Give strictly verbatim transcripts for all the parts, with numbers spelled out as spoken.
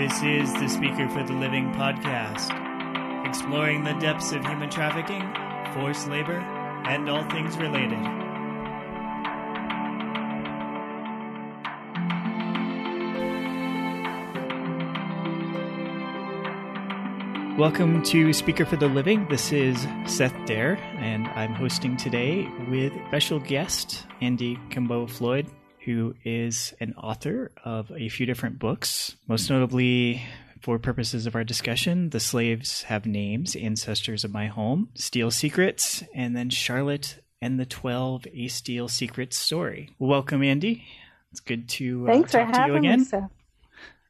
This is the Speaker for the Living podcast, exploring the depths of human trafficking, forced labor, and all things related. Welcome to Speaker for the Living. This is Seth Dare, and I'm hosting today with special guest Andi Cumbo-Floyd, who is an author of a few different books, most notably, for purposes of our discussion, The Slaves Have Names: Ancestors of My Home, Steele Secrets, and then Charlotte and the Twelve: A Steele Secrets Story. Welcome, Andi. It's good to uh, Thanks talk for to you again. Me, Seth.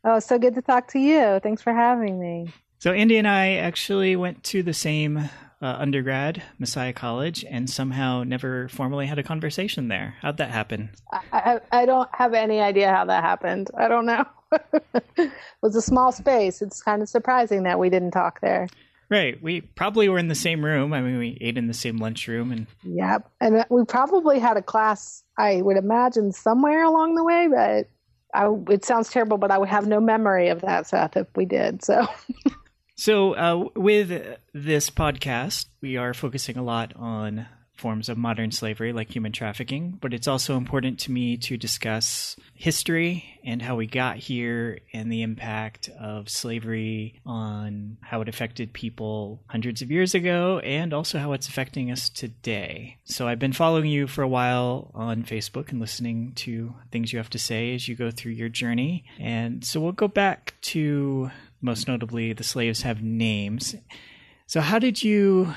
Oh, so good to talk to you. Thanks for having me. So Andi and I actually went to the same uh, undergrad, Messiah College, and somehow never formally had a conversation there. How'd that happen? I, I, I don't have any idea how that happened. I don't know. It was a small space. It's kind of surprising that we didn't talk there. Right. We probably were in the same room. I mean, we ate in the same lunchroom. And... Yep. And we probably had a class, I would imagine, somewhere along the way, but I, it sounds terrible, but I would have no memory of that, Seth, if we did. So... So uh, with this podcast, we are focusing a lot on forms of modern slavery like human trafficking, but it's also important to me to discuss history and how we got here and the impact of slavery on how it affected people hundreds of years ago and also how it's affecting us today. So I've been following you for a while on Facebook and listening to things you have to say as you go through your journey. And so we'll go back to... most notably, The Slaves Have Names. So how did you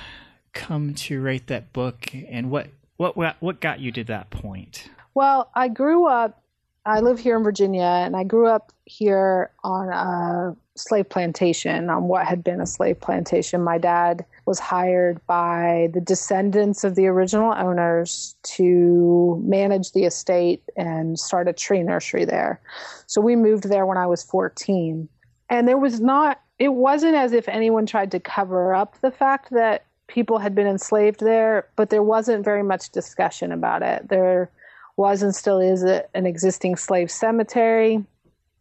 come to write that book, and what what what got you to that point? Well, I grew up, I live here in Virginia, and I grew up here on a slave plantation, on what had been a slave plantation. My dad was hired by the descendants of the original owners to manage the estate and start a tree nursery there. So we moved there when I was fourteen. And there was not, it wasn't as if anyone tried to cover up the fact that people had been enslaved there, but there wasn't very much discussion about it. There was and still is a, an existing slave cemetery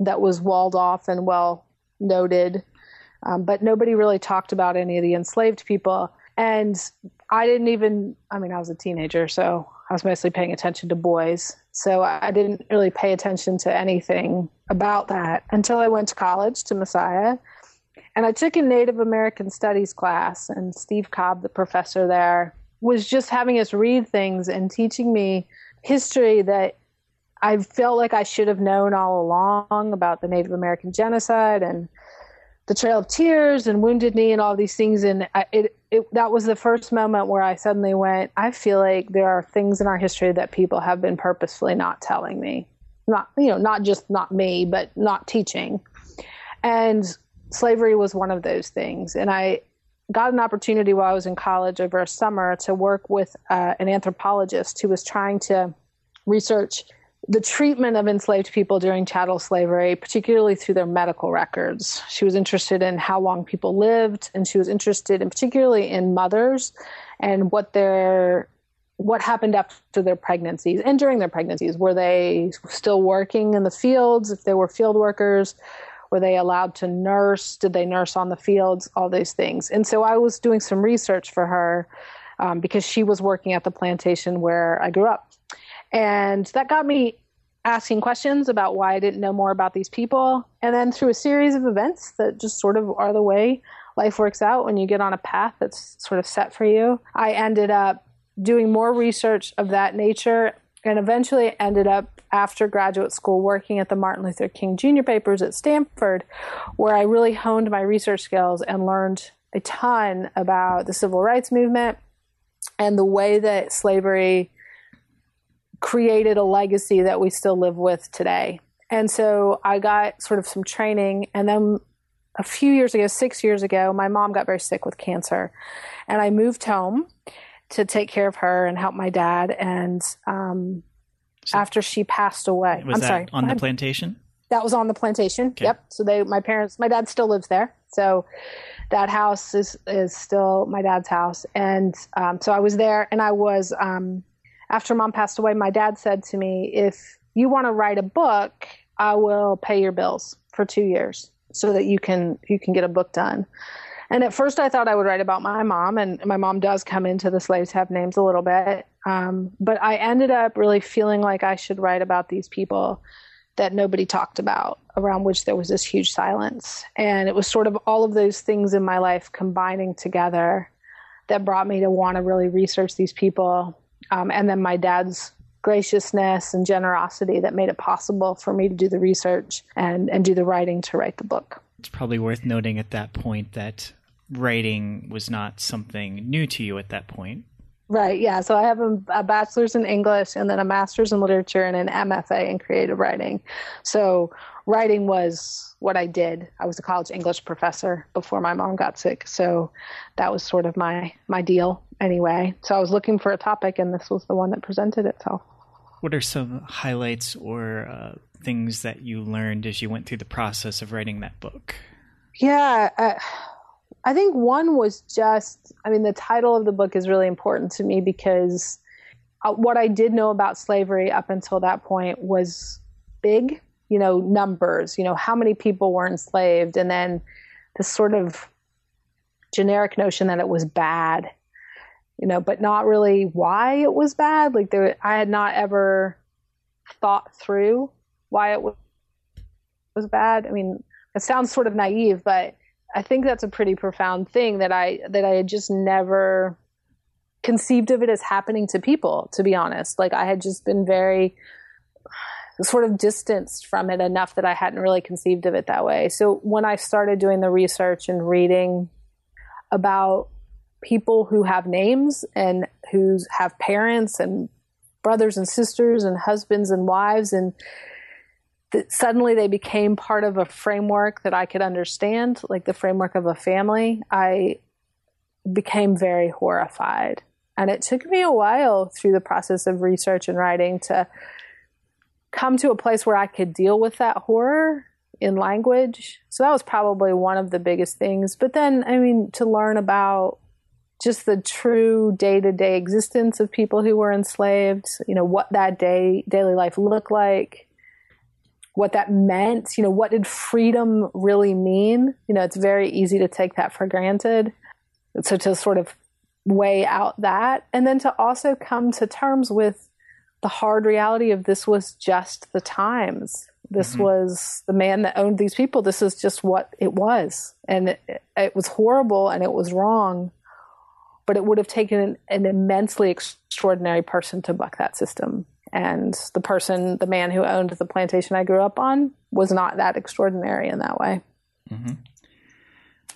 that was walled off and well noted, um, but nobody really talked about any of the enslaved people. And I didn't even, I mean, I was a teenager, so I was mostly paying attention to boys. So I didn't really pay attention to anything about that until I went to college, to Messiah. And I took a Native American Studies class, and Steve Cobb, the professor there, was just having us read things and teaching me history that I felt like I should have known all along about the Native American genocide and the Trail of Tears and Wounded Knee and all these things. And I, it, it, that was the first moment where I suddenly went, I feel like there are things in our history that people have been purposefully not telling me. Not, you know, not just not me, but not teaching. And slavery was one of those things. And I got an opportunity while I was in college over a summer to work with uh, an anthropologist who was trying to research the treatment of enslaved people during chattel slavery, particularly through their medical records. She was interested in how long people lived, and she was interested in particularly in mothers and what their what happened after their pregnancies and during their pregnancies. Were they still working in the fields? If they were field workers, were they allowed to nurse? Did they nurse on the fields? All those things. And so I was doing some research for her um, because she was working at the plantation where I grew up. And that got me asking questions about why I didn't know more about these people. And then through a series of events that just sort of are the way life works out when you get on a path that's sort of set for you, I ended up doing more research of that nature and eventually ended up after graduate school working at the Martin Luther King Junior Papers at Stanford, where I really honed my research skills and learned a ton about the civil rights movement and the way that slavery created a legacy that we still live with today. And so I got sort of some training. And then a few years ago, six years ago, my mom got very sick with cancer. And I moved home to take care of her and help my dad. And um, so after she passed away. Was I'm that sorry, on the plantation? That was on the plantation. Okay. Yep. So they, my parents, my dad still lives there. So that house is, is still my dad's house. And um, so I was there and I was... Um, After mom passed away, my dad said to me, if you want to write a book, I will pay your bills for two years. so that you can you can get a book done. And at first I thought I would write about my mom, and my mom does come into The Slaves Have Names a little bit. Um, but I ended up really feeling like I should write about these people that nobody talked about, around which there was this huge silence. And it was sort of all of those things in my life combining together that brought me to want to really research these people. Um, and then my dad's graciousness and generosity that made it possible for me to do the research and, and do the writing to write the book. It's probably worth noting at that point that writing was not something new to you at that point. Right. Yeah. So I have a, a bachelor's in English and then a master's in literature and an M F A in creative writing. So writing was what I did. I was a college English professor before my mom got sick. So that was sort of my, my deal anyway. So I was looking for a topic, and this was the one that presented itself. What are some highlights or uh, things that you learned as you went through the process of writing that book? Yeah. Uh, I think one was just, I mean, the title of the book is really important to me because uh, what I did know about slavery up until that point was big, you know, numbers, you know, how many people were enslaved, and then this sort of generic notion that it was bad, you know, but not really why it was bad. Like there, I had not ever thought through why it was bad. I mean, it sounds sort of naive, but I think that's a pretty profound thing that I that I had just never conceived of it as happening to people, to be honest. Like I had just been very sort of distanced from it enough that I hadn't really conceived of it that way. So when I started doing the research and reading about people who have names and who have parents and brothers and sisters and husbands and wives, and suddenly they became part of a framework that I could understand, like the framework of a family, I became very horrified. And it took me a while through the process of research and writing to come to a place where I could deal with that horror in language. So that was probably one of the biggest things. But then, I mean, to learn about just the true day-to-day existence of people who were enslaved, you know, what that day daily life looked like, what that meant, you know, what did freedom really mean? You know, it's very easy to take that for granted. So to sort of weigh out that, and then to also come to terms with the hard reality of this was just the times. This mm-hmm. was the man that owned these people. This is just what it was. And it, it was horrible and it was wrong, but it would have taken an, an immensely extraordinary person to buck that system. And the person, the man who owned the plantation I grew up on, was not that extraordinary in that way. Mm-hmm.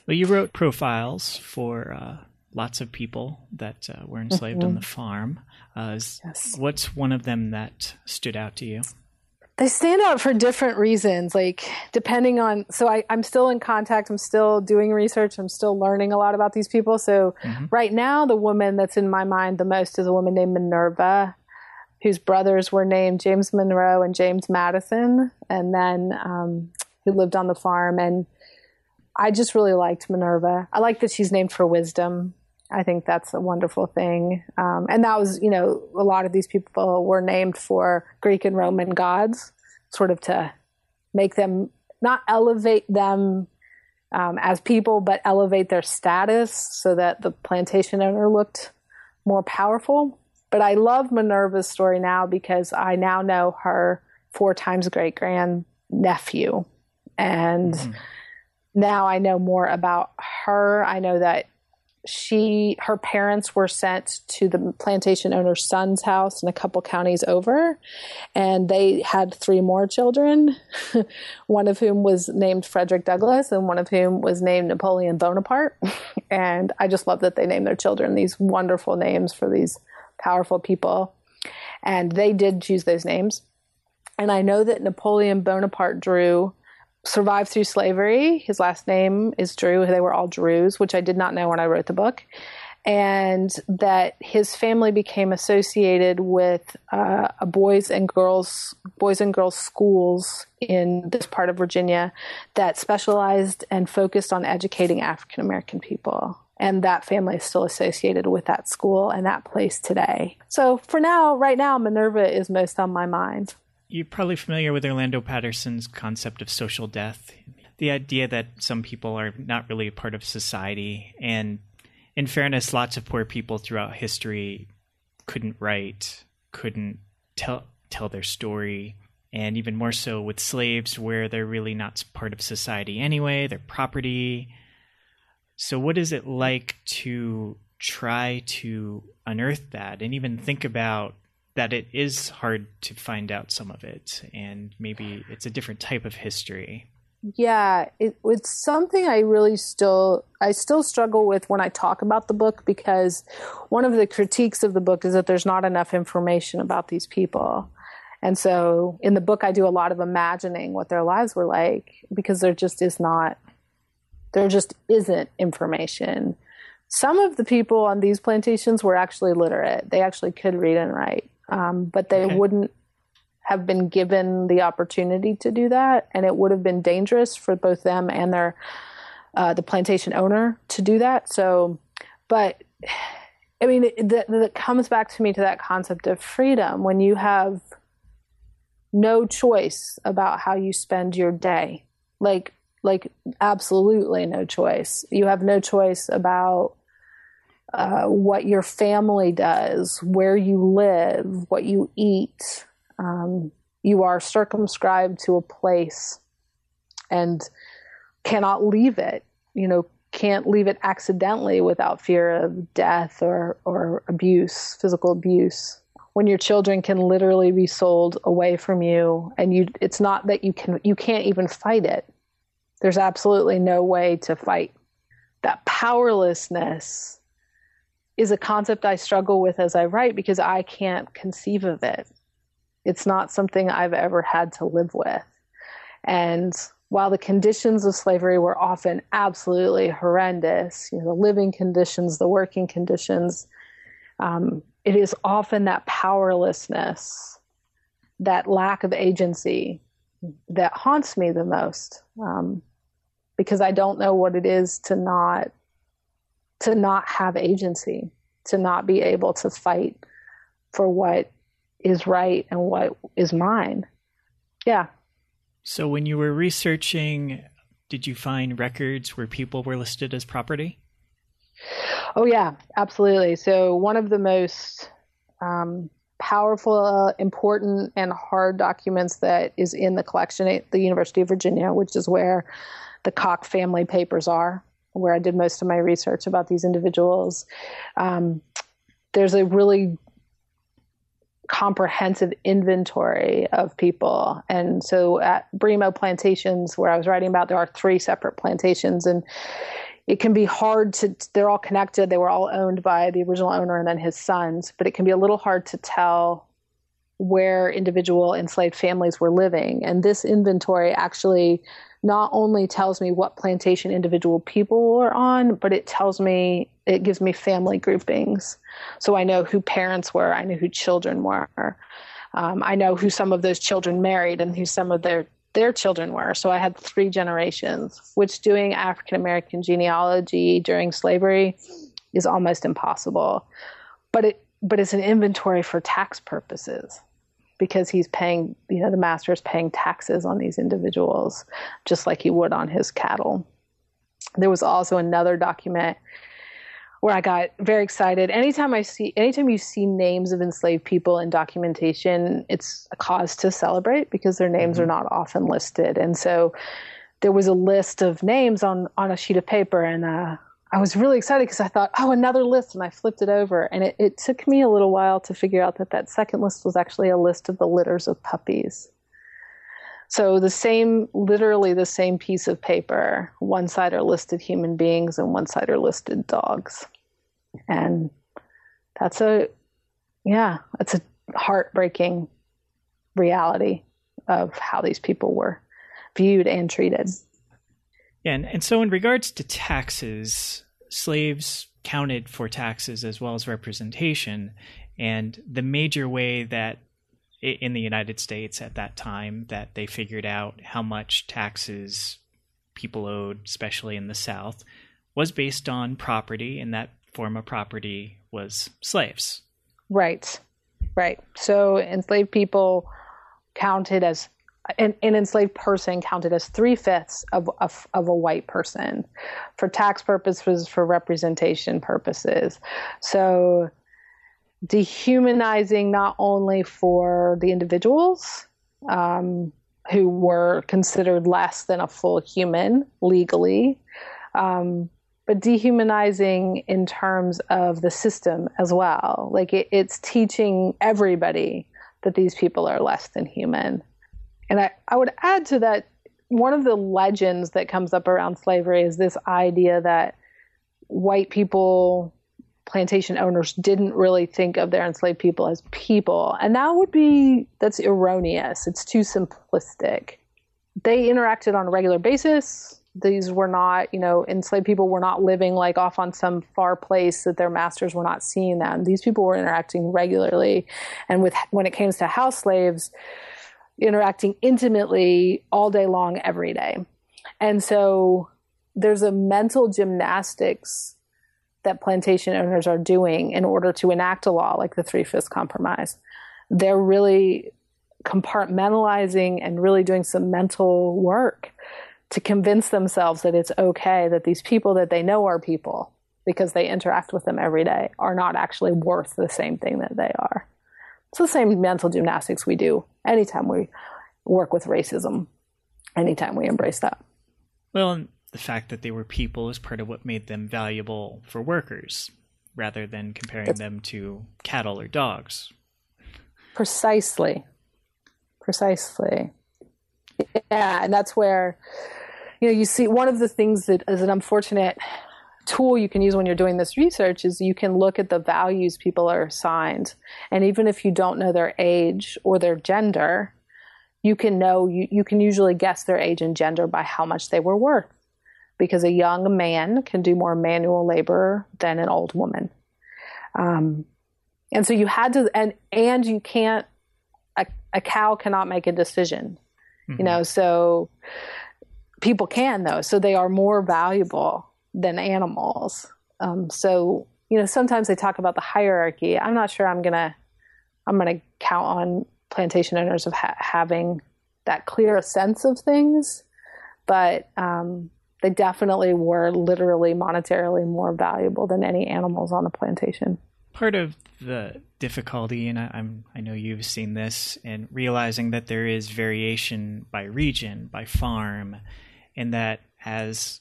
Well, you wrote profiles for uh, lots of people that uh, were enslaved mm-hmm. on the farm. Uh, is, yes. What's one of them that stood out to you? They stand out for different reasons, like depending on, so I, I'm still in contact, I'm still doing research, I'm still learning a lot about these people. So mm-hmm. right now, the woman that's in my mind the most is a woman named Minerva, whose brothers were named James Monroe and James Madison, and then um, who lived on the farm. And I just really liked Minerva. I like that she's named for wisdom. I think that's a wonderful thing. Um, and that was, you know, a lot of these people were named for Greek and Roman gods, sort of to make them, not elevate them um, as people, but elevate their status so that the plantation owner looked more powerful. But I love Minerva's story now because I now know her four times great-grand nephew. And mm-hmm. now I know more about her. I know that she, her parents were sent to the plantation owner's son's house in a couple counties over, and they had three more children, one of whom was named Frederick Douglass, and one of whom was named Napoleon Bonaparte. And I just love that they named their children these wonderful names for these powerful people. And they did choose those names. And I know that Napoleon Bonaparte Drew survived through slavery. His last name is Drew. They were all Drews, which I did not know when I wrote the book. And that his family became associated with uh, a boys and girls, boys and girls schools in this part of Virginia that specialized and focused on educating African-American people. And that family is still associated with that school and that place today. So for now, right now, Minerva is most on my mind. You're probably familiar with Orlando Patterson's concept of social death. the idea that some people are not really a part of society. And in fairness, lots of poor people throughout history couldn't write, couldn't tell tell their story. And even more so with slaves, where they're really not part of society anyway, they're property. So what is it like to try to unearth that and even think about that it is hard to find out some of it, and maybe it's a different type of history? Yeah, it, it's something I really still, I still struggle with when I talk about the book, because one of the critiques of the book is that there's not enough information about these people. And so in the book, I do a lot of imagining what their lives were like, because there just is not, there just isn't information. Some of the people on these plantations were actually literate. They actually could read and write, um, but they okay. wouldn't have been given the opportunity to do that. And it would have been dangerous for both them and their, uh, the plantation owner to do that. So, but I mean, that comes back to me to that concept of freedom. When you have no choice about how you spend your day, like, like absolutely no choice. You have no choice about uh, what your family does, where you live, what you eat. Um, you are circumscribed to a place and cannot leave it, you know, can't leave it accidentally without fear of death or, or abuse, physical abuse. When your children can literally be sold away from you, and you, it's not that you can, you can't even fight it. There's absolutely no way to fight. That powerlessness is a concept I struggle with as I write, because I can't conceive of it. It's not something I've ever had to live with. And while the conditions of slavery were often absolutely horrendous, you know, the living conditions, the working conditions, um, it is often that powerlessness, that lack of agency that haunts me the most, um, because I don't know what it is to not, to not have agency, to not be able to fight for what is right and what is mine. Yeah. So when you were researching, did you find records where people were listed as property? Oh yeah, absolutely. So one of the most, um, powerful, important, and hard documents that is in the collection at the University of Virginia, which is where the Cock family papers are, where I did most of my research about these individuals. Um, there's a really comprehensive inventory of people. And so at Bremo Plantations, where I was writing about, there are three separate plantations, and it can be hard to, they're all connected. They were all owned by the original owner and then his sons, but it can be a little hard to tell where individual enslaved families were living. And this inventory actually not only tells me what plantation individual people were on, but it tells me, it gives me family groupings. So I know who parents were. I know who children were. Um, I know who some of those children married and who some of their their children were. So I had three generations, which doing African-American genealogy during slavery is almost impossible. But it, but it's an inventory for tax purposes, because he's paying, you know, the master is paying taxes on these individuals, just like he would on his cattle. There was also another document where I got very excited. Anytime I see, anytime you see names of enslaved people in documentation, it's a cause to celebrate, because their names mm-hmm. are not often listed. And so there was a list of names on, on a sheet of paper. And uh, I was really excited, because I thought, oh, another list. And I flipped it over. And it, it took me a little while to figure out that that second list was actually a list of the litters of puppies. So the same, literally the same piece of paper, one side are listed human beings and one side are listed dogs. And that's a, yeah, that's a heartbreaking reality of how these people were viewed and treated. Yeah, and, and so in regards to taxes, slaves counted for taxes as well as representation. And the major way that in the United States at that time that they figured out how much taxes people owed, especially in the South, was based on property, and that form of property was slaves. Right, right. So enslaved people counted as an, an enslaved person counted as three-fifths of, of, of a white person for tax purposes, for representation purposes. So dehumanizing not only for the individuals um, who were considered less than a full human legally, um, but dehumanizing in terms of the system as well. Like it, it's teaching everybody that these people are less than human. And I, I would add to that, one of the legends that comes up around slavery is this idea that white people, plantation owners, didn't really think of their enslaved people as people. And that would be, that's erroneous. It's too simplistic. They interacted on a regular basis. These were not, you know, enslaved people were not living like off on some far place that their masters were not seeing them. These people were interacting regularly. And with, when it came to house slaves, interacting intimately all day long, every day. And so there's a mental gymnastics that plantation owners are doing in order to enact a law like the Three-Fifths Compromise. They're really compartmentalizing and really doing some mental work to convince themselves that it's okay that these people that they know are people, because they interact with them every day, are not actually worth the same thing that they are. It's the same mental gymnastics we do anytime we work with racism, anytime we embrace that. Well, and the fact that they were people is part of what made them valuable for workers, rather than comparing That's... them to cattle or dogs. Precisely. Precisely. Yeah, and that's where, you know, you see one of the things that is an unfortunate tool you can use when you're doing this research is you can look at the values people are assigned. And even if you don't know their age or their gender, you can know, you, you can usually guess their age and gender by how much they were worth. Because a young man can do more manual labor than an old woman. Um, and so you had to, and, and you can't, a, a cow cannot make a decision. You know, so people can, though. So they are more valuable than animals. Um, so, you know, sometimes they talk about the hierarchy. I'm not sure I'm going to I'm going to count on plantation owners of ha- having that clear sense of things. But um, they definitely were literally monetarily more valuable than any animals on the plantation. Part of the difficulty, and I, I'm, I know you've seen this, in realizing that there is variation by region, by farm, and that as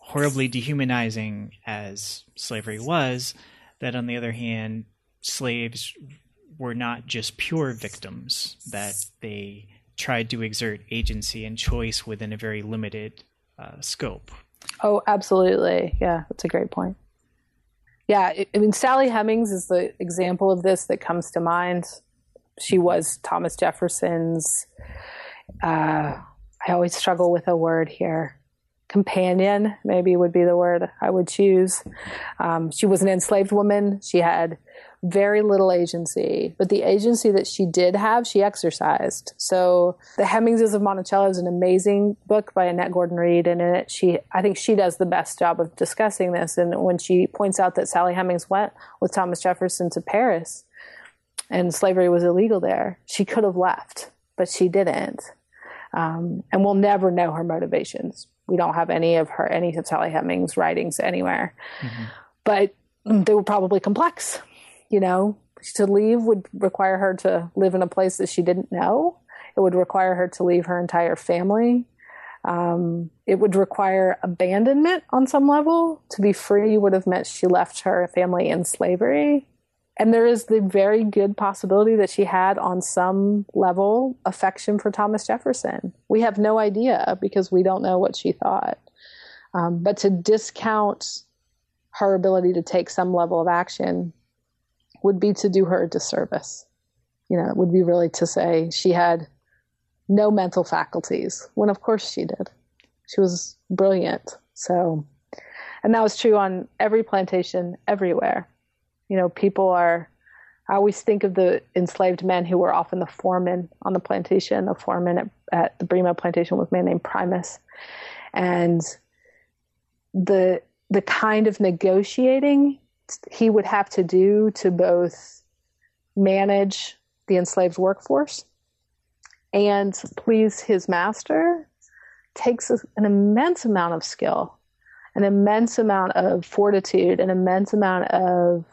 horribly dehumanizing as slavery was, that on the other hand, slaves were not just pure victims, that they tried to exert agency and choice within a very limited uh, scope. Oh, absolutely. Yeah, that's a great point. Yeah, I mean, Sally Hemings is the example of this that comes to mind. She was Thomas Jefferson's, uh, I always struggle with a word here, companion maybe would be the word I would choose. Um, she was an enslaved woman. She had very little agency, but the agency that she did have, she exercised. So The Hemingses of Monticello is an amazing book by Annette Gordon-Reed, and in it she, I think she does the best job of discussing this. And when she points out that Sally Hemings went with Thomas Jefferson to Paris and slavery was illegal there, she could have left, but she didn't. Um, and we'll never know her motivations. We don't have any of her, any of Sally Hemings' writings anywhere, mm-hmm. but they were probably complex. You know, to leave would require her to live in a place that she didn't know. It would require her to leave her entire family. Um, it would require abandonment on some level. To be free would have meant she left her family in slavery. And there is the very good possibility that she had, on some level, affection for Thomas Jefferson. We have no idea because we don't know what she thought. Um, but to discount her ability to take some level of action would be to do her a disservice. You know, it would be really to say she had no mental faculties, when of course she did. She was brilliant. So, and that was true on every plantation everywhere. You know, people are, I always think of the enslaved men who were often the foremen on the plantation. The foreman at, at the Bremo Plantation was a man named Primus. And the the kind of negotiating he would have to do to both manage the enslaved workforce and please his master takes an immense amount of skill, an immense amount of fortitude, an immense amount of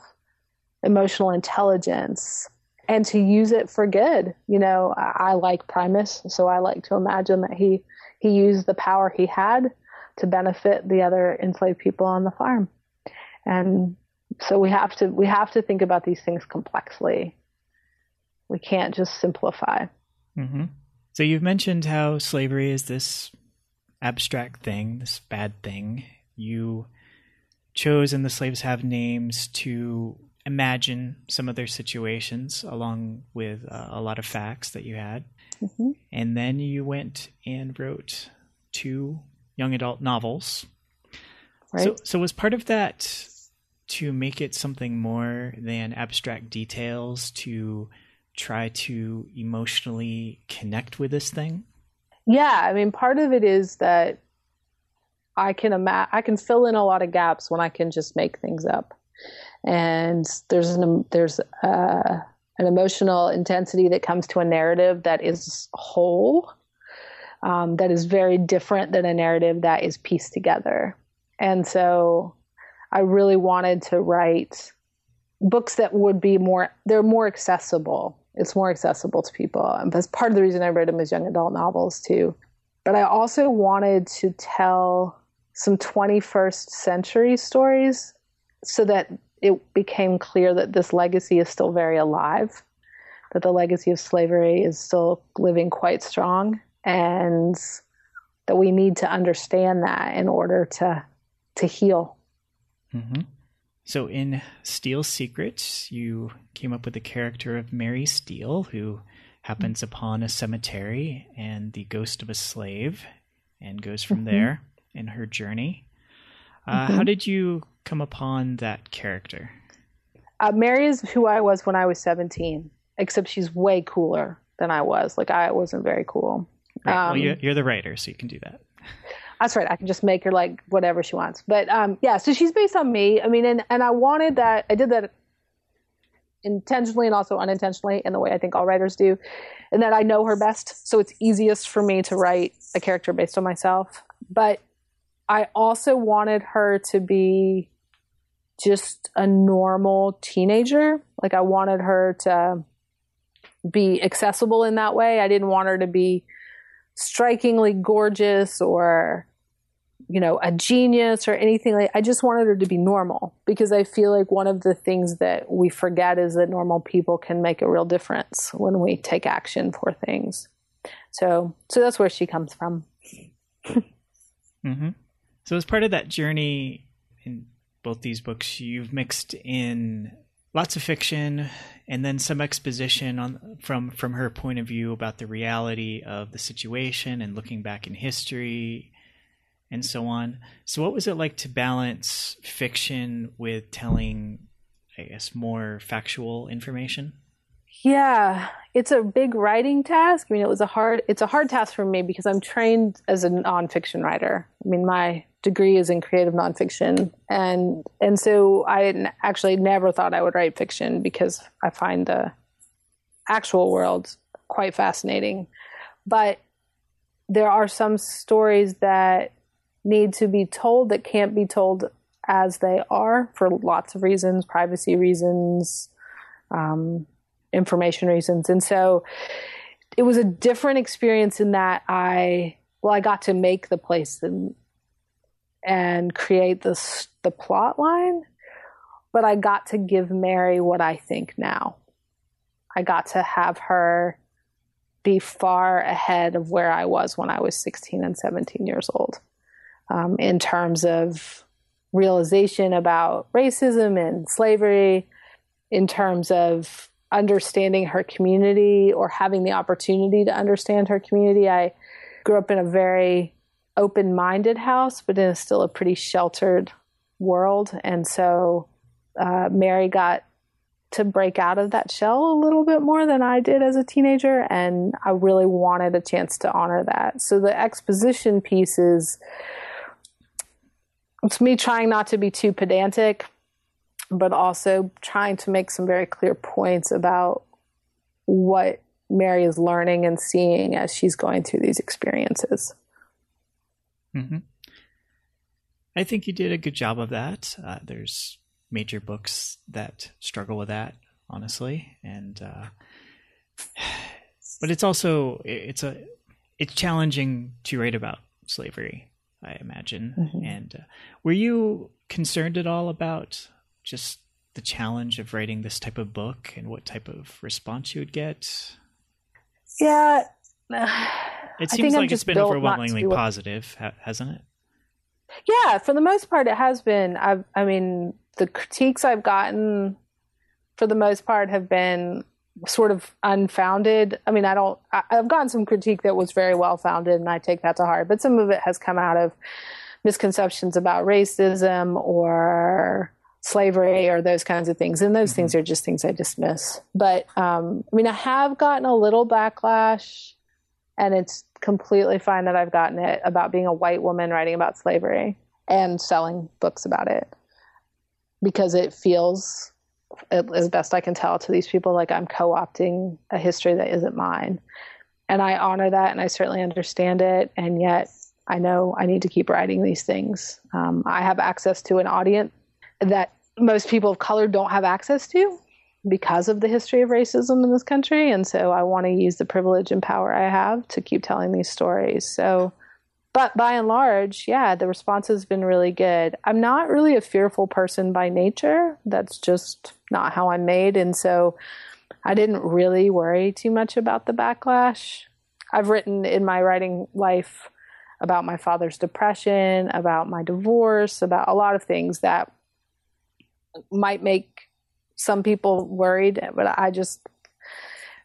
emotional intelligence, and to use it for good. You know, I, I like Primus, so I like to imagine that he, he used the power he had to benefit the other enslaved people on the farm. And so we have to, we have to think about these things complexly. We can't just simplify. Mm-hmm. So you've mentioned how slavery is this abstract thing, this bad thing. You chose in The Slaves Have Names to imagine some of their situations along with uh, a lot of facts that you had. Mm-hmm. And then you went and wrote two young adult novels. Right. So, so was part of that to make it something more than abstract details, to try to emotionally connect with this thing? Yeah, I mean, part of it is that I can ima- I can fill in a lot of gaps when I can just make things up. And there's an there's uh, an emotional intensity that comes to a narrative that is whole, um, that is very different than a narrative that is pieced together. And so I really wanted to write books that would be more, they're more accessible. It's more accessible to people. And that's part of the reason I wrote them as young adult novels too. But I also wanted to tell some twenty-first century stories so that it became clear that this legacy is still very alive, that the legacy of slavery is still living quite strong, and that we need to understand that in order to, to heal. Mm-hmm. So in Steele Secrets, you came up with the character of Mary Steele, who happens upon a cemetery and the ghost of a slave, and goes from mm-hmm. there in her journey. Uh, mm-hmm. How did you come upon that character? Uh, Mary is who I was when I was seventeen, except she's way cooler than I was. Like, I wasn't very cool. Right. Um, well, you're, you're the writer, so you can do that. That's right. I can just make her like whatever she wants. But um, yeah, so she's based on me. I mean, and, and I wanted that. I did that intentionally and also unintentionally in the way I think all writers do, and that I know her best. So it's easiest for me to write a character based on myself. But I also wanted her to be just a normal teenager. Like, I wanted her to be accessible in that way. I didn't want her to be strikingly gorgeous or, you know, a genius or anything. Like, I just wanted her to be normal, because I feel like one of the things that we forget is that normal people can make a real difference when we take action for things. So, so that's where she comes from. Mm-hmm. So as part of that journey in both these books, you've mixed in lots of fiction and then some exposition on from, from her point of view about the reality of the situation and looking back in history and so on. So what was it like to balance fiction with telling, I guess, more factual information? Yeah, it's a big writing task. I mean, it was a hard, it's a hard task for me because I'm trained as a nonfiction writer. I mean, my degree is in creative nonfiction. And, and so I actually never thought I would write fiction, because I find the actual world quite fascinating. But there are some stories that need to be told that can't be told as they are for lots of reasons, privacy reasons, um, information reasons. And so it was a different experience in that I, well, I got to make the place and, and create the, the plot line, but I got to give Mary what I think now. I got to have her be far ahead of where I was when I was sixteen and seventeen years old, um, in terms of realization about racism and slavery, in terms of understanding her community or having the opportunity to understand her community. I grew up in a very open-minded house, but in a still a pretty sheltered world. And so uh, Mary got to break out of that shell a little bit more than I did as a teenager. And I really wanted a chance to honor that. So the exposition piece is, it's me trying not to be too pedantic, but also trying to make some very clear points about what Mary is learning and seeing as she's going through these experiences. Mm-hmm. I think you did a good job of that. Uh, there's major books that struggle with that, honestly. And, uh, but it's also, it's a, it's challenging to write about slavery, I imagine. Mm-hmm. And uh, were you concerned at all about just the challenge of writing this type of book and what type of response you would get? Yeah. It seems like it's been overwhelmingly positive, hasn't it? Yeah, for the most part, it has been. I've, I mean, the critiques I've gotten, for the most part, have been sort of unfounded. I mean, I don't, I, I've gotten some critique that was very well founded, and I take that to heart. But some of it has come out of misconceptions about racism or slavery or those kinds of things. And those mm-hmm. things are just things I dismiss. But, um, I mean, I have gotten a little backlash, and it's completely fine that I've gotten it, about being a white woman writing about slavery and selling books about it, because it feels, as best I can tell, to these people like I'm co-opting a history that isn't mine. And I honor that, and I certainly understand it. And yet I know I need to keep writing these things. Um, I have access to an audience that most people of color don't have access to, because of the history of racism in this country. And so I want to use the privilege and power I have to keep telling these stories. So, but by and large, yeah, the response has been really good. I'm not really a fearful person by nature. That's just not how I'm made. And so I didn't really worry too much about the backlash. I've written in my writing life about my father's depression, about my divorce, about a lot of things that might make some people worried, but I just,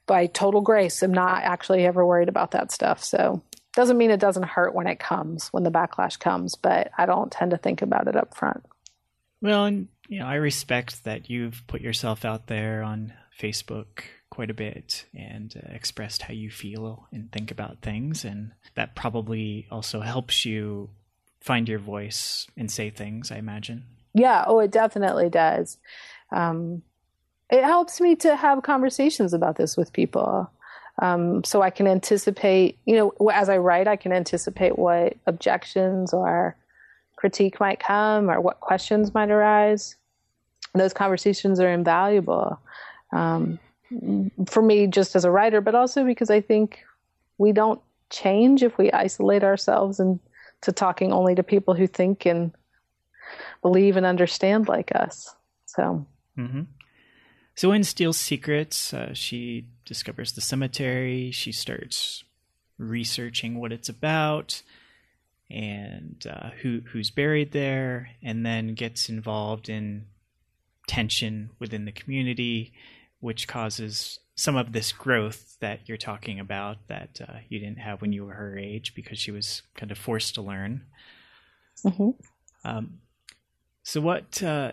by total grace, am not actually ever worried about that stuff. So doesn't mean it doesn't hurt when it comes, when the backlash comes, but I don't tend to think about it up front. Well, and you know, I respect that you've put yourself out there on Facebook quite a bit and uh, expressed how you feel and think about things. And that probably also helps you find your voice and say things, I imagine. Yeah. Oh, it definitely does. Um, it helps me to have conversations about this with people. Um, so I can anticipate, you know, as I write, I can anticipate what objections or critique might come or what questions might arise. Those conversations are invaluable, um, for me just as a writer, but also because I think we don't change if we isolate ourselves and to talking only to people who think and believe and understand like us. So, mm-hmm. so in Steele Secrets, uh, she discovers the cemetery. She starts researching what it's about and uh, who who's buried there, and then gets involved in tension within the community, which causes some of this growth that you're talking about that uh, you didn't have when you were her age, because she was kind of forced to learn. Mm-hmm. Um, so what... Uh,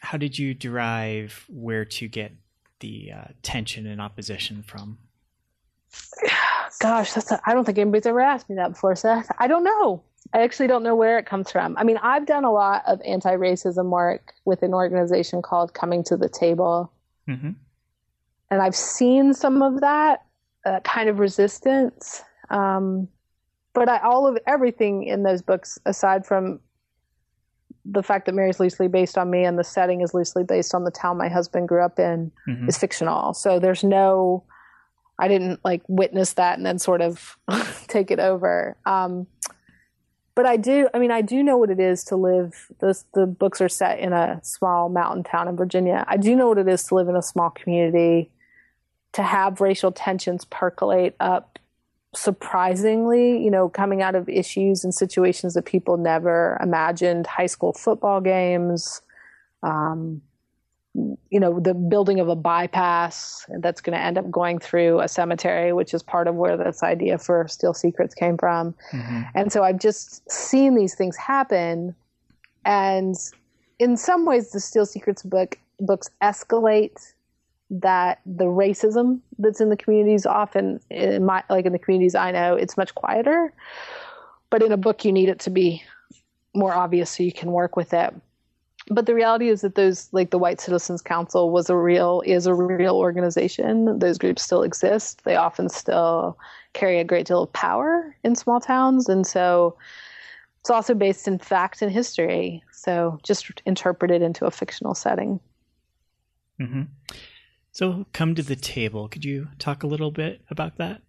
How did you derive where to get the uh, tension and opposition from? Gosh, that's a, I don't think anybody's ever asked me that before, Seth. I don't know. I actually don't know where it comes from. I mean, I've done a lot of anti-racism work with an organization called Coming to the Table. Mm-hmm. And I've seen some of that uh, kind of resistance. Um, but I, all of everything in those books, aside from the fact that Mary's loosely based on me and the setting is loosely based on the town my husband grew up in, mm-hmm. is fictional. So there's no, I didn't like witness that and then sort of take it over. Um, but I do, I mean, I do know what it is to live. This, the books are set in a small mountain town in Virginia. I do know what it is to live in a small community, to have racial tensions percolate up surprisingly, you know, coming out of issues and situations that people never imagined, high school football games, um, you know, the building of a bypass that's going to end up going through a cemetery, which is part of where this idea for Steele Secrets came from. Mm-hmm. And so I've just seen these things happen. And in some ways, the Steele Secrets book books escalate that the racism that's in the communities, often in my, like in the communities I know, it's much quieter, but in a book you need it to be more obvious so you can work with it. But the reality is that those, like the White Citizens Council was a real, is a real organization. Those groups still exist. They often still carry a great deal of power in small towns. And so it's also based in fact and history. So just interpreted into a fictional setting. Mm-hmm. So Come to the Table. Could you talk a little bit about that?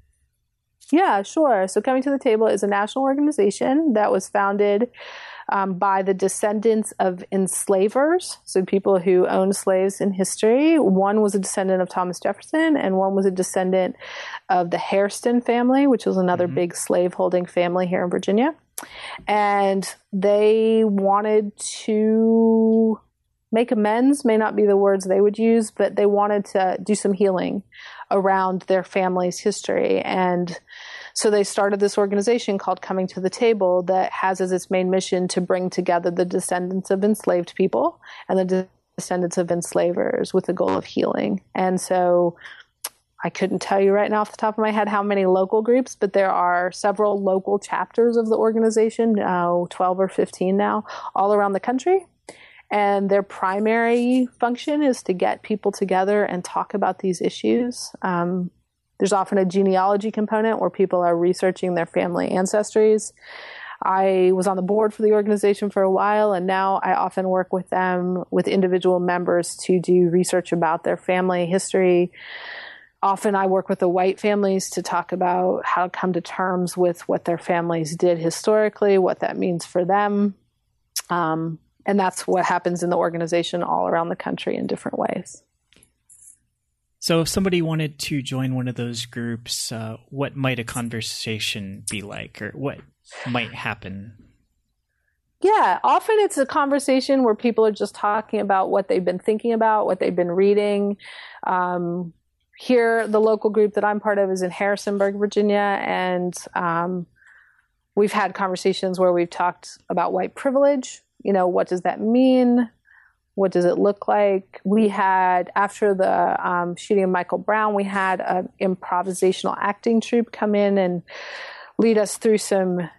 Yeah, sure. So Coming to the Table is a national organization that was founded um, by the descendants of enslavers, so people who owned slaves in history. One was a descendant of Thomas Jefferson, and one was a descendant of the Harrison family, which was another mm-hmm. big slaveholding family here in Virginia. And they wanted to make amends, may not be the words they would use, but they wanted to do some healing around their family's history. And so they started this organization called Coming to the Table that has as its main mission to bring together the descendants of enslaved people and the de- descendants of enslavers with the goal of healing. And so I couldn't tell you right now off the top of my head how many local groups, but there are several local chapters of the organization, now twelve or fifteen now, all around the country. And their primary function is to get people together and talk about these issues. Um, there's often a genealogy component where people are researching their family ancestries. I was on the board for the organization for a while, and now I often work with them, with individual members, to do research about their family history. Often I work with the white families to talk about how to come to terms with what their families did historically, what that means for them. Um, And that's what happens in the organization all around the country in different ways. So if somebody wanted to join one of those groups, uh, what might a conversation be like, or what might happen? Yeah, often it's a conversation where people are just talking about what they've been thinking about, what they've been reading. Um, here, the local group that I'm part of is in Harrisonburg, Virginia, and um, we've had conversations where we've talked about white privilege. You know, what does that mean? What does it look like? We had, after the um, shooting of Michael Brown, we had an improvisational acting troupe come in and lead us through some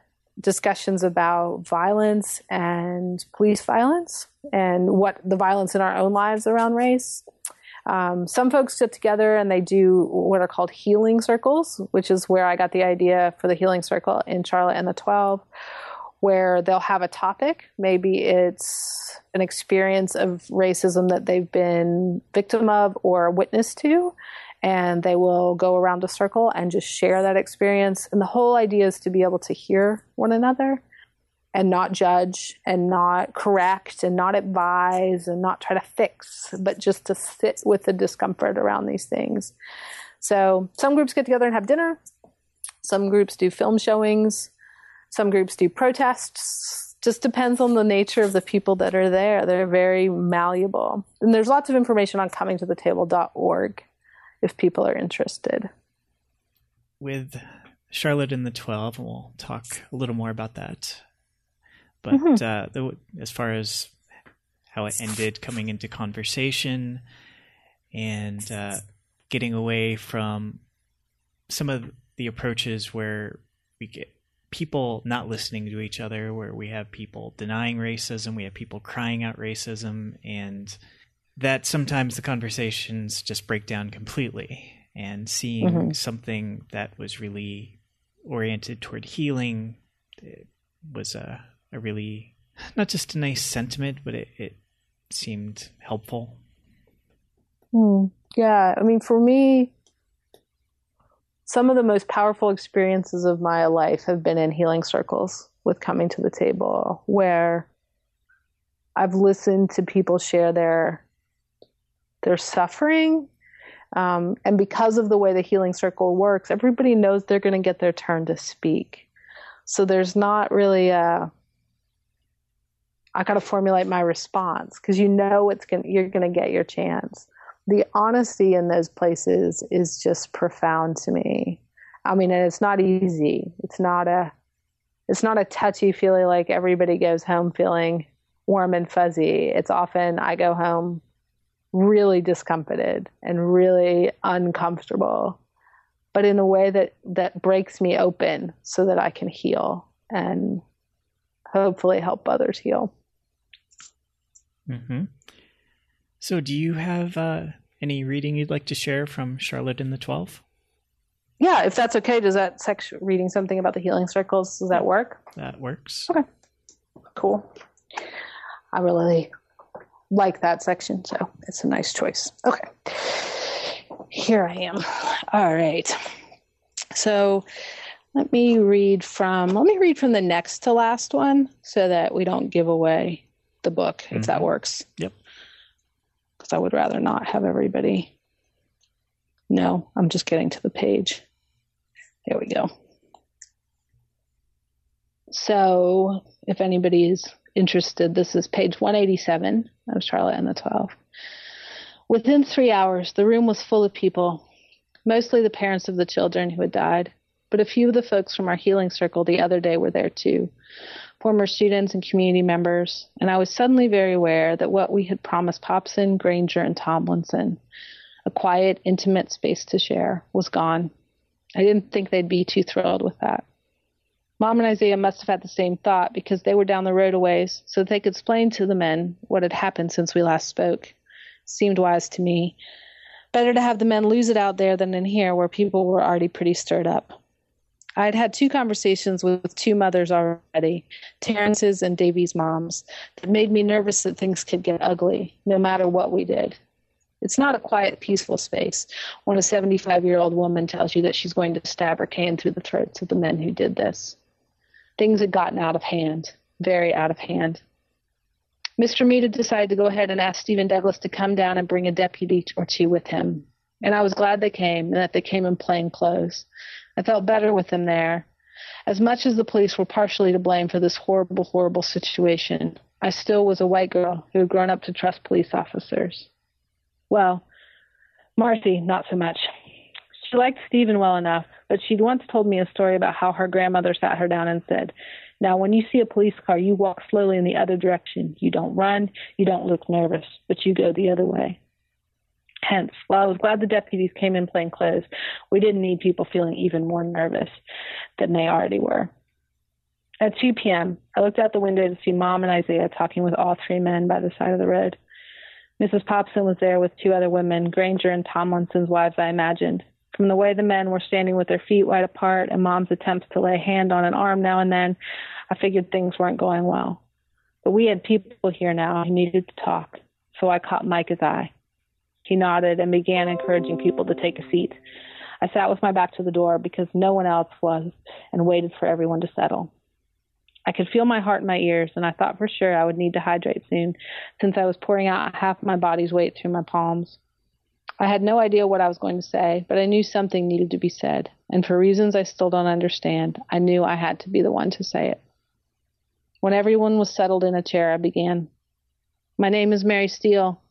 discussions about violence and police violence and what the violence in our own lives around race. Um, some folks get together and they do what are called healing circles, which is where I got the idea for the healing circle in Charlotte and the Twelve, where they'll have a topic. Maybe it's an experience of racism that they've been victim of or witness to, and they will go around a circle and just share that experience. And the whole idea is to be able to hear one another and not judge and not correct and not advise and not try to fix, but just to sit with the discomfort around these things. So some groups get together and have dinner. Some groups do film showings. Some groups do protests. Just depends on the nature of the people that are there. They're very malleable. And there's lots of information on coming to the table dot org if people are interested. With Charlotte and the Twelve, we'll talk a little more about that. But mm-hmm. uh, as far as how it ended, coming into conversation and uh, getting away from some of the approaches where we get people not listening to each other, where we have people denying racism, we have people crying out racism, and that sometimes the conversations just break down completely. And seeing mm-hmm. something that was really oriented toward healing, it was a, a really, not just a nice sentiment, but it, it seemed helpful. Mm, yeah, I mean, for me, some of the most powerful experiences of my life have been in healing circles with Coming to the Table, where I've listened to people share their their suffering. Um, and because of the way the healing circle works, everybody knows they're going to get their turn to speak. So there's not really a, I got to formulate my response, because you know it's gonna, you're going to get your chance. The honesty in those places is just profound to me. I mean, and it's not easy. It's not a, it's not a touchy-feely like everybody goes home feeling warm and fuzzy. It's often I go home really discomfited and really uncomfortable, but in a way that, that breaks me open so that I can heal and hopefully help others heal. Mm-hmm. So do you have uh, any reading you'd like to share from Charlotte and the Twelve? Yeah, if that's okay. Does that section reading something about the healing circles, does that work? That works. Okay, cool. I really like that section, so it's a nice choice. Okay, here I am. All right. So let me read from, let me read from the next to last one so that we don't give away the book, if mm-hmm. that works. Yep. Because I would rather not have everybody. No, I'm just getting to the page. There we go. So if anybody is interested, this is page one eighty-seven of Charlotte and the Twelve. Within three hours, the room was full of people, mostly the parents of the children who had died, but a few of the folks from our healing circle the other day were there too, former students and community members, and I was suddenly very aware that what we had promised Popson, Granger, and Tomlinson, a quiet, intimate space to share, was gone. I didn't think they'd be too thrilled with that. Mom and Isaiah must have had the same thought because they were down the road a ways, so that they could explain to the men what had happened since we last spoke. It seemed wise to me. Better to have the men lose it out there than in here where people were already pretty stirred up. I had had two conversations with two mothers already, Terrence's and Davy's moms, that made me nervous that things could get ugly, no matter what we did. It's not a quiet, peaceful space when a seventy-five-year-old woman tells you that she's going to stab her cane through the throats of the men who did this. Things had gotten out of hand, very out of hand. Mister Meade decided to go ahead and ask Stephen Douglas to come down and bring a deputy or two with him, and I was glad they came and that they came in plain clothes. I felt better with them there. As much as the police were partially to blame for this horrible, horrible situation, I still was a white girl who had grown up to trust police officers. Well, Marcy, not so much. She liked Stephen well enough, but she'd once told me a story about how her grandmother sat her down and said, "Now, when you see a police car, you walk slowly in the other direction. You don't run, you don't look nervous, but you go the other way." Hence, while I was glad the deputies came in plain clothes, we didn't need people feeling even more nervous than they already were. At two p.m., I looked out the window to see Mom and Isaiah talking with all three men by the side of the road. Missus Popson was there with two other women, Granger and Tomlinson's wives, I imagined. From the way the men were standing with their feet wide apart and Mom's attempts to lay a hand on an arm now and then, I figured things weren't going well. But we had people here now who needed to talk, so I caught Micah's eye. He nodded and began encouraging people to take a seat. I sat with my back to the door because no one else was and waited for everyone to settle. I could feel my heart in my ears, and I thought for sure I would need to hydrate soon, since I was pouring out half my body's weight through my palms. I had no idea what I was going to say, but I knew something needed to be said, and for reasons I still don't understand, I knew I had to be the one to say it. When everyone was settled in a chair, I began. My name is Mary Steele.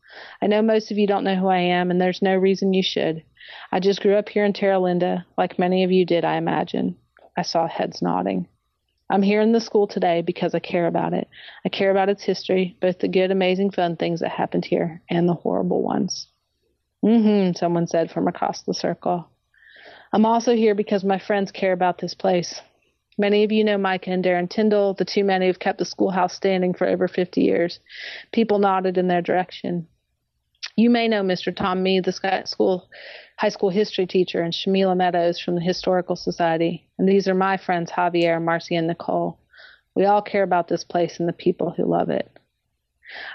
I know most of you don't know who I am, and there's no reason you should. I just grew up here in Terra Linda, like many of you did, I imagine. I saw heads nodding. I'm here in the school today because I care about it. I care about its history, both the good, amazing, fun things that happened here and the horrible ones. Mm-hmm, someone said from across the circle. I'm also here because my friends care about this place. Many of you know Micah and Darren Tyndall, the two men who have kept the schoolhouse standing for over fifty years. People nodded in their direction. You may know Mister Tom Meade, the school, high school history teacher, and Shamila Meadows from the Historical Society. And these are my friends, Javier, Marcy, and Nicole. We all care about this place and the people who love it.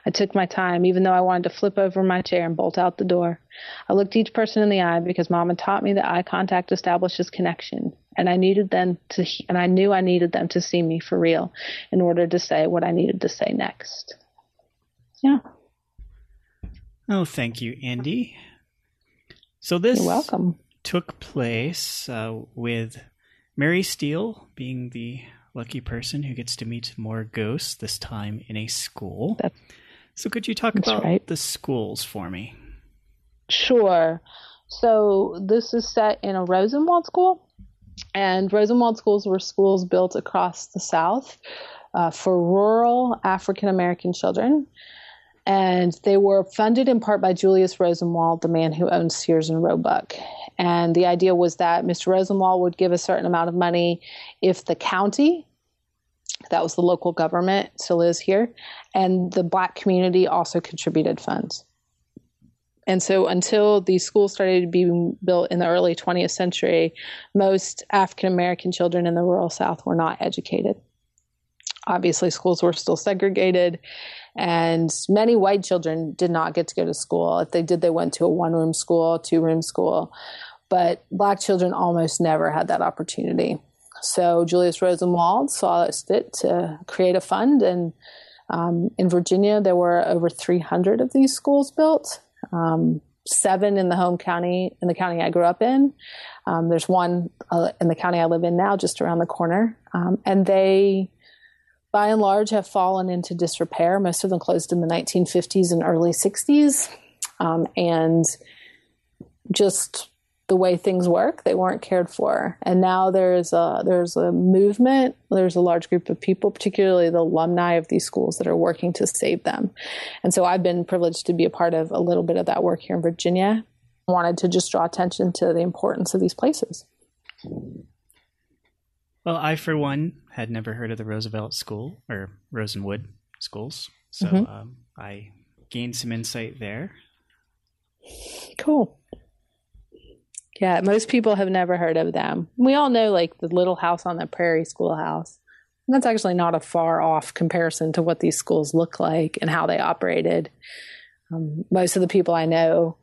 I took my time, even though I wanted to flip over my chair and bolt out the door. I looked each person in the eye because Mom had taught me that eye contact establishes connection, and I needed them to, and I knew I needed them to see me for real in order to say what I needed to say next. Yeah. Oh, thank you, Andi. So this You're welcome. took place uh, with Mary Steele being the lucky person who gets to meet more ghosts, this time in a school. That's, so could you talk about right. the schools for me? Sure. So this is set in a Rosenwald school, and Rosenwald schools were schools built across the South uh, for rural African-American children. And they were funded in part by Julius Rosenwald, the man who owned Sears and Roebuck. And the idea was that Mister Rosenwald would give a certain amount of money if the county That was the local government, still is here. And the black community also contributed funds. And so until these schools started being built in the early twentieth century, most African-American children in the rural South were not educated. Obviously, schools were still segregated, and many white children did not get to go to school. If they did, they went to a one-room school, two-room school. But black children almost never had that opportunity. So Julius Rosenwald saw it fit to create a fund. And um, in Virginia, there were over three hundred of these schools built, um, seven in the home county, in the county I grew up in. Um, there's one uh, in the county I live in now, just around the corner. Um, and they, by and large, have fallen into disrepair. Most of them closed in the nineteen fifties and early sixties. Um, and just the way things work, they weren't cared for. And now there's a, there's a movement, there's a large group of people, particularly the alumni of these schools, that are working to save them. And so I've been privileged to be a part of a little bit of that work here in Virginia. I wanted to just draw attention to the importance of these places. Well, I, for one, had never heard of the Roosevelt School or Rosenwood schools. So mm-hmm. um, I gained some insight there. Cool. Yeah, most people have never heard of them. We all know, like, the Little House on the Prairie schoolhouse. And that's actually not a far-off comparison to what these schools look like and how they operated. Um, most of the people I know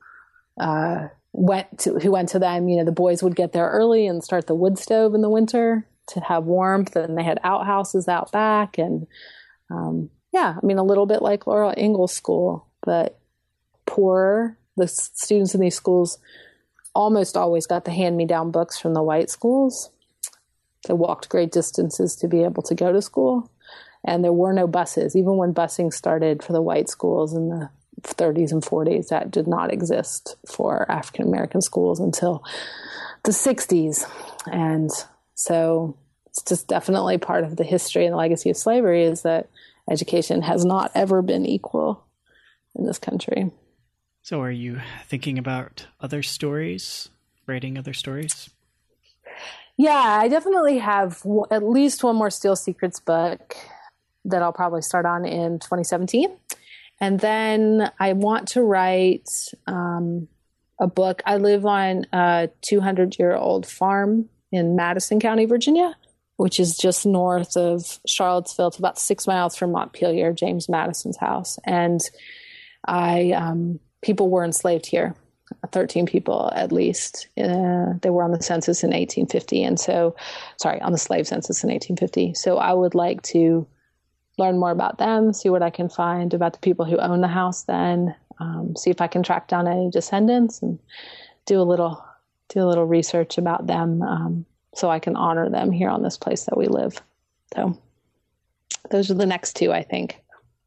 uh, went to, who went to them, you know, the boys would get there early and start the wood stove in the winter to have warmth, and they had outhouses out back. And, um, yeah, I mean, a little bit like Laurel Ingalls School, but poorer. The students in these schools almost always got the hand-me-down books from the white schools. They walked great distances to be able to go to school. And there were no buses. Even when busing started for the white schools in the thirties and forties, that did not exist for African-American schools until the sixties. And so it's just definitely part of the history and the legacy of slavery is that education has not ever been equal in this country. So are you thinking about other stories, writing other stories? Yeah, I definitely have w- at least one more Steele Secrets book that I'll probably start on in twenty seventeen. And then I want to write um, a book. I live on a two hundred year old farm in Madison County, Virginia, which is just north of Charlottesville. It's about six miles from Montpelier, James Madison's house. And I... Um, People were enslaved here, thirteen people at least. Uh, they were on the census in eighteen fifty. And so, sorry, on the slave census in eighteen fifty. So I would like to learn more about them, see what I can find about the people who own the house then, um, see if I can track down any descendants and do a little do a little research about them um, so I can honor them here on this place that we live. So those are the next two, I think.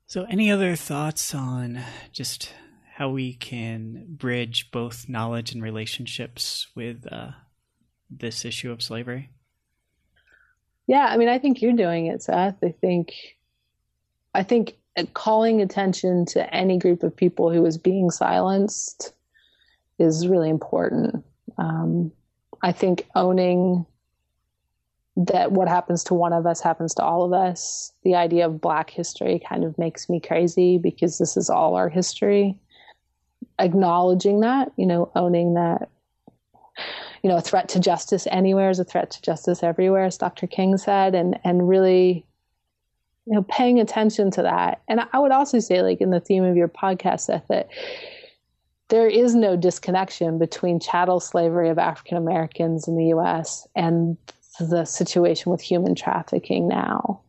So any other thoughts on just how we can bridge both knowledge and relationships with uh, this issue of slavery? Yeah, I mean, I think you're doing it, Seth. I think, I think calling attention to any group of people who is being silenced is really important. Um, I think owning that what happens to one of us happens to all of us. The idea of Black history kind of makes me crazy because this is all our history. Acknowledging that, you know, owning that, you know, a threat to justice anywhere is a threat to justice everywhere, as Doctor King said, and, and really, you know, paying attention to that. And I would also say, like, in the theme of your podcast, Seth, that there is no disconnection between chattel slavery of African Americans in the U S and the situation with human trafficking now.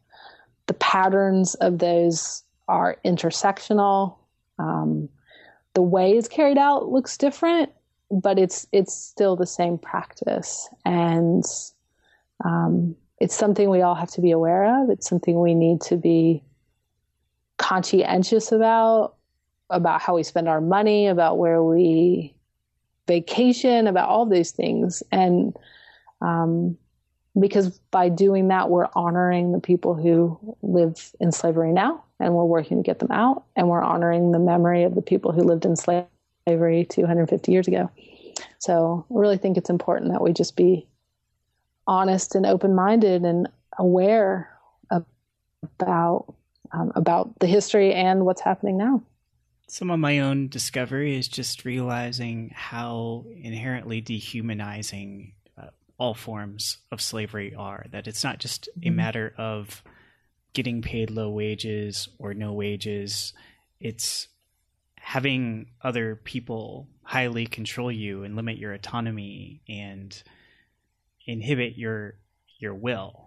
The patterns of those are intersectional. Um, The way it's carried out looks different, but it's it's still the same practice. And um, it's something we all have to be aware of. It's something we need to be conscientious about, about how we spend our money, about where we vacation, about all these things. And um, because by doing that, we're honoring the people who live in slavery now, and we're working to get them out, and we're honoring the memory of the people who lived in slavery two hundred fifty years ago. So I really think it's important that we just be honest and open-minded and aware of, about um, about the history and what's happening now. Some of my own discovery is just realizing how inherently dehumanizing uh, all forms of slavery are, that it's not just mm-hmm. a matter of getting paid low wages or no wages. It's having other people highly control you and limit your autonomy and inhibit your your will.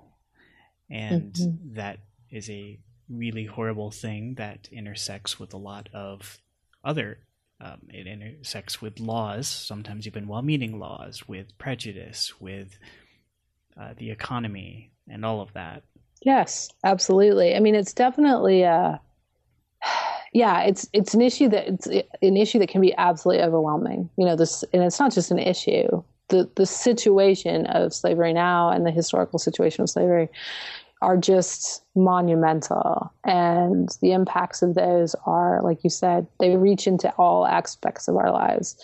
And mm-hmm. that is a really horrible thing that intersects with a lot of other, um, it intersects with laws, sometimes even well-meaning laws, with prejudice, with uh, the economy and all of that. Yes, absolutely. I mean, it's definitely a, yeah, it's, it's an issue that it's an issue that can be absolutely overwhelming. You know, this, and it's not just an issue, the, the situation of slavery now and the historical situation of slavery are just monumental. And the impacts of those are, like you said, they reach into all aspects of our lives.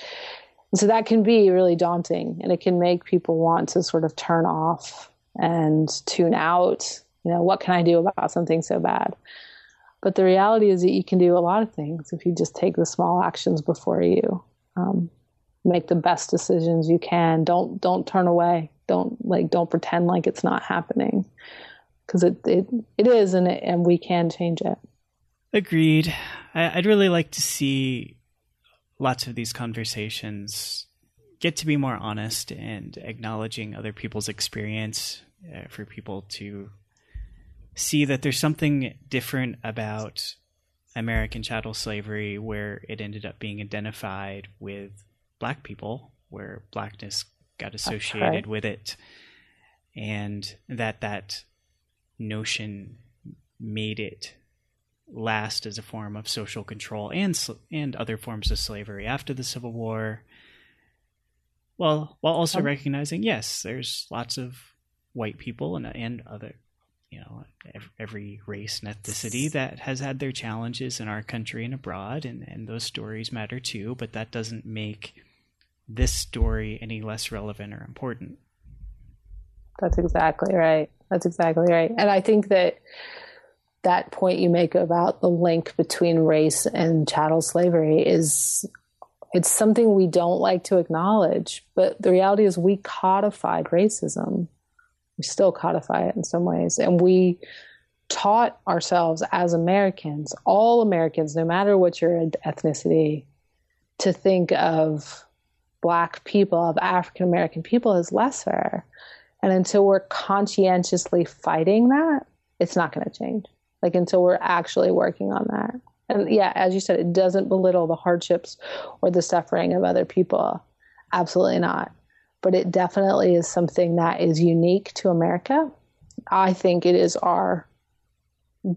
And so that can be really daunting, and it can make people want to sort of turn off and tune out. You know, what can I do about something so bad? But the reality is that you can do a lot of things if you just take the small actions before you. Um, make the best decisions you can. Don't don't turn away. Don't like don't pretend like it's not happening, because it, it it is, and it, and we can change it. Agreed. I, I'd really like to see lots of these conversations get to be more honest and acknowledging other people's experience, uh, for people to see that there's something different about American chattel slavery, where it ended up being identified with Black people, where Blackness got associated okay. with it, and that that notion made it last as a form of social control and and other forms of slavery after the Civil War. Well, while also um, recognizing, yes, there's lots of white people and and other, you know, every race and ethnicity that has had their challenges in our country and abroad, and, and those stories matter too, but that doesn't make this story any less relevant or important. That's exactly right. That's exactly right. And I think that that point you make about the link between race and chattel slavery is, it's something we don't like to acknowledge, but the reality is we codified racism. We still codify it in some ways. And we taught ourselves as Americans, all Americans, no matter what your ethnicity, to think of Black people, of African-American people, as lesser. And until we're conscientiously fighting that, it's not going to change. Like, until we're actually working on that. And yeah, as you said, it doesn't belittle the hardships or the suffering of other people. Absolutely not. But it definitely is something that is unique to America. I think it is our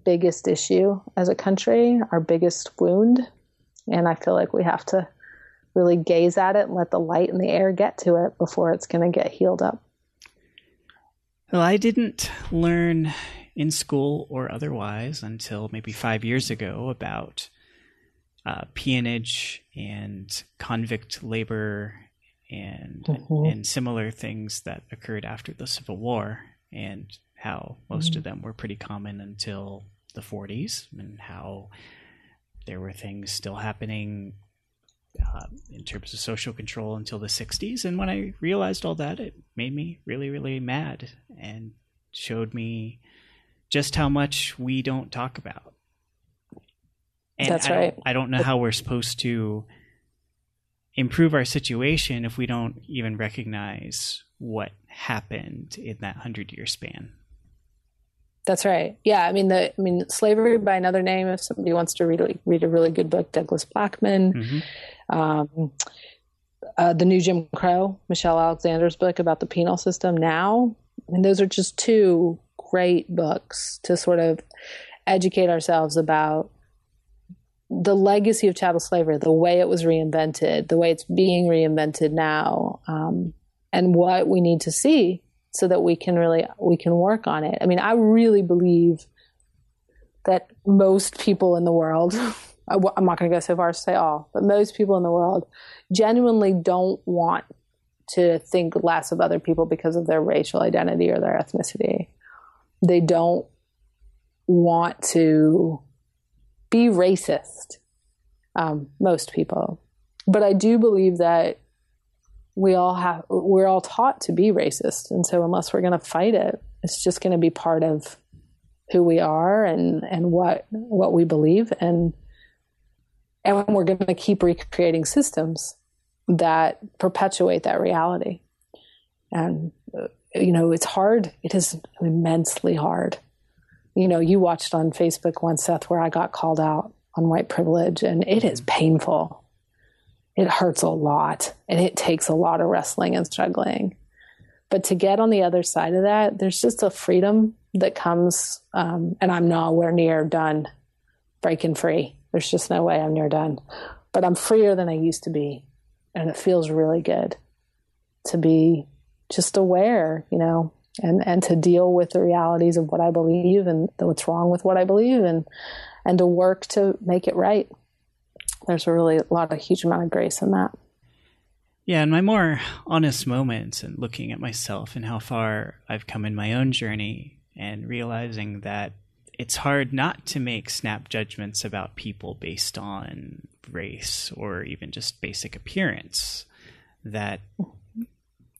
biggest issue as a country, our biggest wound. And I feel like we have to really gaze at it and let the light and the air get to it before it's going to get healed up. Well, I didn't learn in school or otherwise until maybe five years ago about uh, peonage and convict labor and mm-hmm. and similar things that occurred after the Civil War, and how most mm-hmm. of them were pretty common until the forties, and how there were things still happening uh, in terms of social control until the sixties. And when I realized all that, it made me really, really mad, and showed me just how much we don't talk about. And That's I, right. I don't know how we're supposed to improve our situation if we don't even recognize what happened in that hundred-year span. That's right. Yeah, I mean, the I mean, Slavery by Another Name. If somebody wants to read read a really good book, Douglas Blackmon, mm-hmm. um, uh, the New Jim Crow, Michelle Alexander's book about the penal system now. And those are just two great books to sort of educate ourselves about the legacy of chattel slavery, the way it was reinvented, the way it's being reinvented now, um, and what we need to see so that we can really, we can work on it. I mean, I really believe that most people in the world, I'm not going to go so far as to say all, but most people in the world genuinely don't want to think less of other people because of their racial identity or their ethnicity. They don't want to be racist, um, most people. But I do believe that we all have, we're all taught to be racist. And so unless we're going to fight it, it's just going to be part of who we are and, and what, what we believe. And, and we're going to keep recreating systems that perpetuate that reality. And, you know, it's hard. It is immensely hard. You know, you watched on Facebook once, Seth, where I got called out on white privilege, and it is painful. It hurts a lot, and it takes a lot of wrestling and struggling. But to get on the other side of that, there's just a freedom that comes, um, and I'm nowhere near done breaking free. There's just no way I'm near done. But I'm freer than I used to be, and it feels really good to be just aware, you know, and, and to deal with the realities of what I believe and what's wrong with what I believe, and, and to work to make it right. There's a really a lot of huge amount of grace in that. Yeah. And my more honest moments and looking at myself and how far I've come in my own journey and realizing that it's hard not to make snap judgments about people based on race or even just basic appearance, that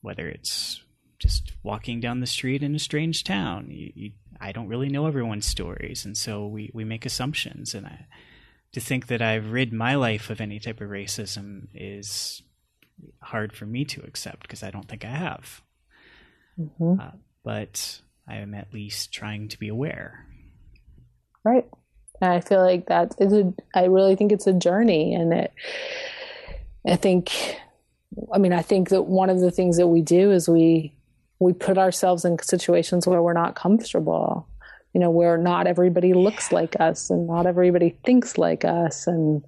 whether it's just walking down the street in a strange town, you, you, I don't really know everyone's stories. And so we, we make assumptions. And I, to think that I've rid my life of any type of racism is hard for me to accept, because I don't think I have. Mm-hmm. Uh, but I am at least trying to be aware. Right. And I feel like that is a, I really think it's a journey. And it, I think, I mean, I think that one of the things that we do is we, we put ourselves in situations where we're not comfortable, you know, where not everybody looks like us and not everybody thinks like us. And,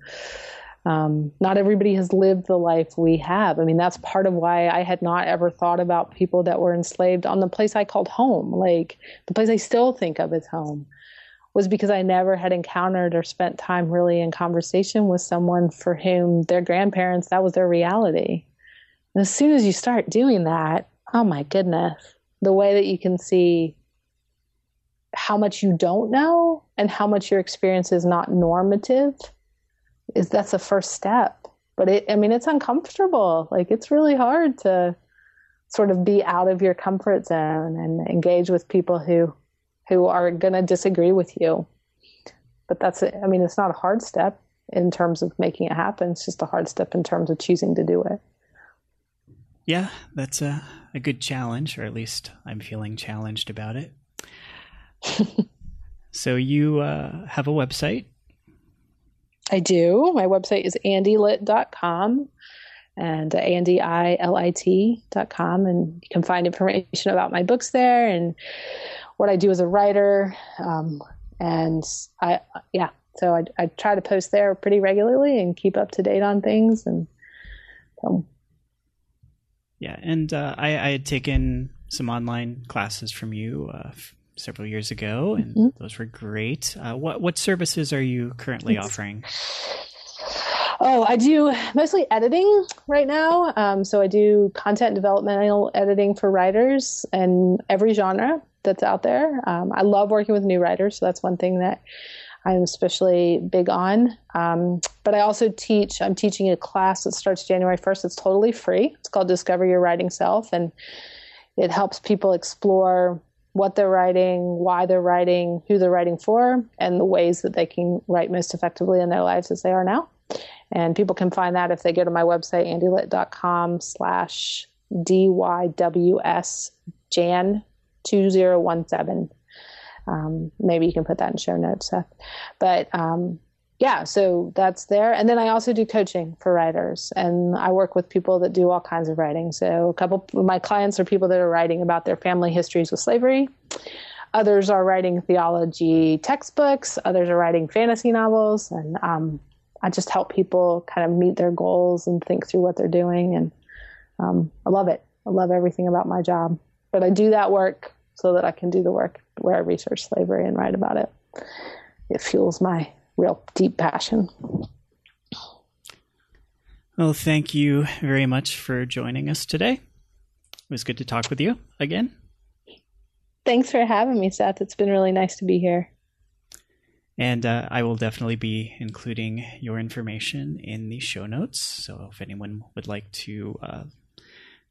um, not everybody has lived the life we have. I mean, that's part of why I had not ever thought about people that were enslaved on the place I called home. Like the place I still think of as home was because I never had encountered or spent time really in conversation with someone for whom their grandparents, that was their reality. And as soon as you start doing that, oh my goodness, the way that you can see how much you don't know and how much your experience is not normative, is that's the first step. But it, I mean, it's uncomfortable. Like it's really hard to sort of be out of your comfort zone and engage with people who, who are going to disagree with you. But that's, I mean, it's not a hard step in terms of making it happen. It's just a hard step in terms of choosing to do it. Yeah, that's a, a good challenge, or at least I'm feeling challenged about it. So you uh, have a website? I do. My website is andi lit dot com, and uh, andi lit dot com. And you can find information about my books there and what I do as a writer. Um, and I, yeah, so I, I try to post there pretty regularly and keep up to date on things. And um, yeah. And, uh, I, I had taken some online classes from you, uh, f- several years ago, and mm-hmm. those were great. Uh, what, what services are you currently offering? Oh, I do mostly editing right now. Um, so I do content developmental editing for writers and every genre that's out there. Um, I love working with new writers. So that's one thing that I'm especially big on. Um, but I also teach, I'm teaching a class that starts January first. It's totally free. It's called Discover Your Writing Self. And it helps people explore what they're writing, why they're writing, who they're writing for, and the ways that they can write most effectively in their lives as they are now. And people can find that if they go to my website, andilit dot com slash D Y W S Jan two thousand seventeen. Um, maybe you can put that in show notes, Seth. But um, yeah, so that's there. And then I also do coaching for writers, and I work with people that do all kinds of writing. So a couple of my clients are people that are writing about their family histories with slavery. Others are writing theology textbooks. Others are writing fantasy novels. And um, I just help people kind of meet their goals and think through what they're doing. And um, I love it. I love everything about my job. But I do that work so that I can do the work where I research slavery and write about it. It fuels my real deep passion. Well, thank you very much for joining us today. It was good to talk with you again. Thanks for having me, Seth. It's been really nice to be here. And uh, I will definitely be including your information in the show notes. So if anyone would like to uh,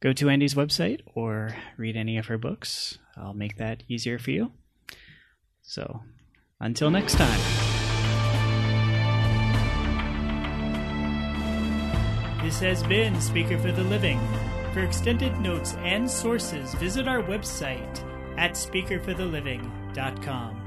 go to Andi's website or read any of her books, I'll make that easier for you. So until next time. This has been Speaker for the Living. For extended notes and sources, visit our website at speaker for the living dot com.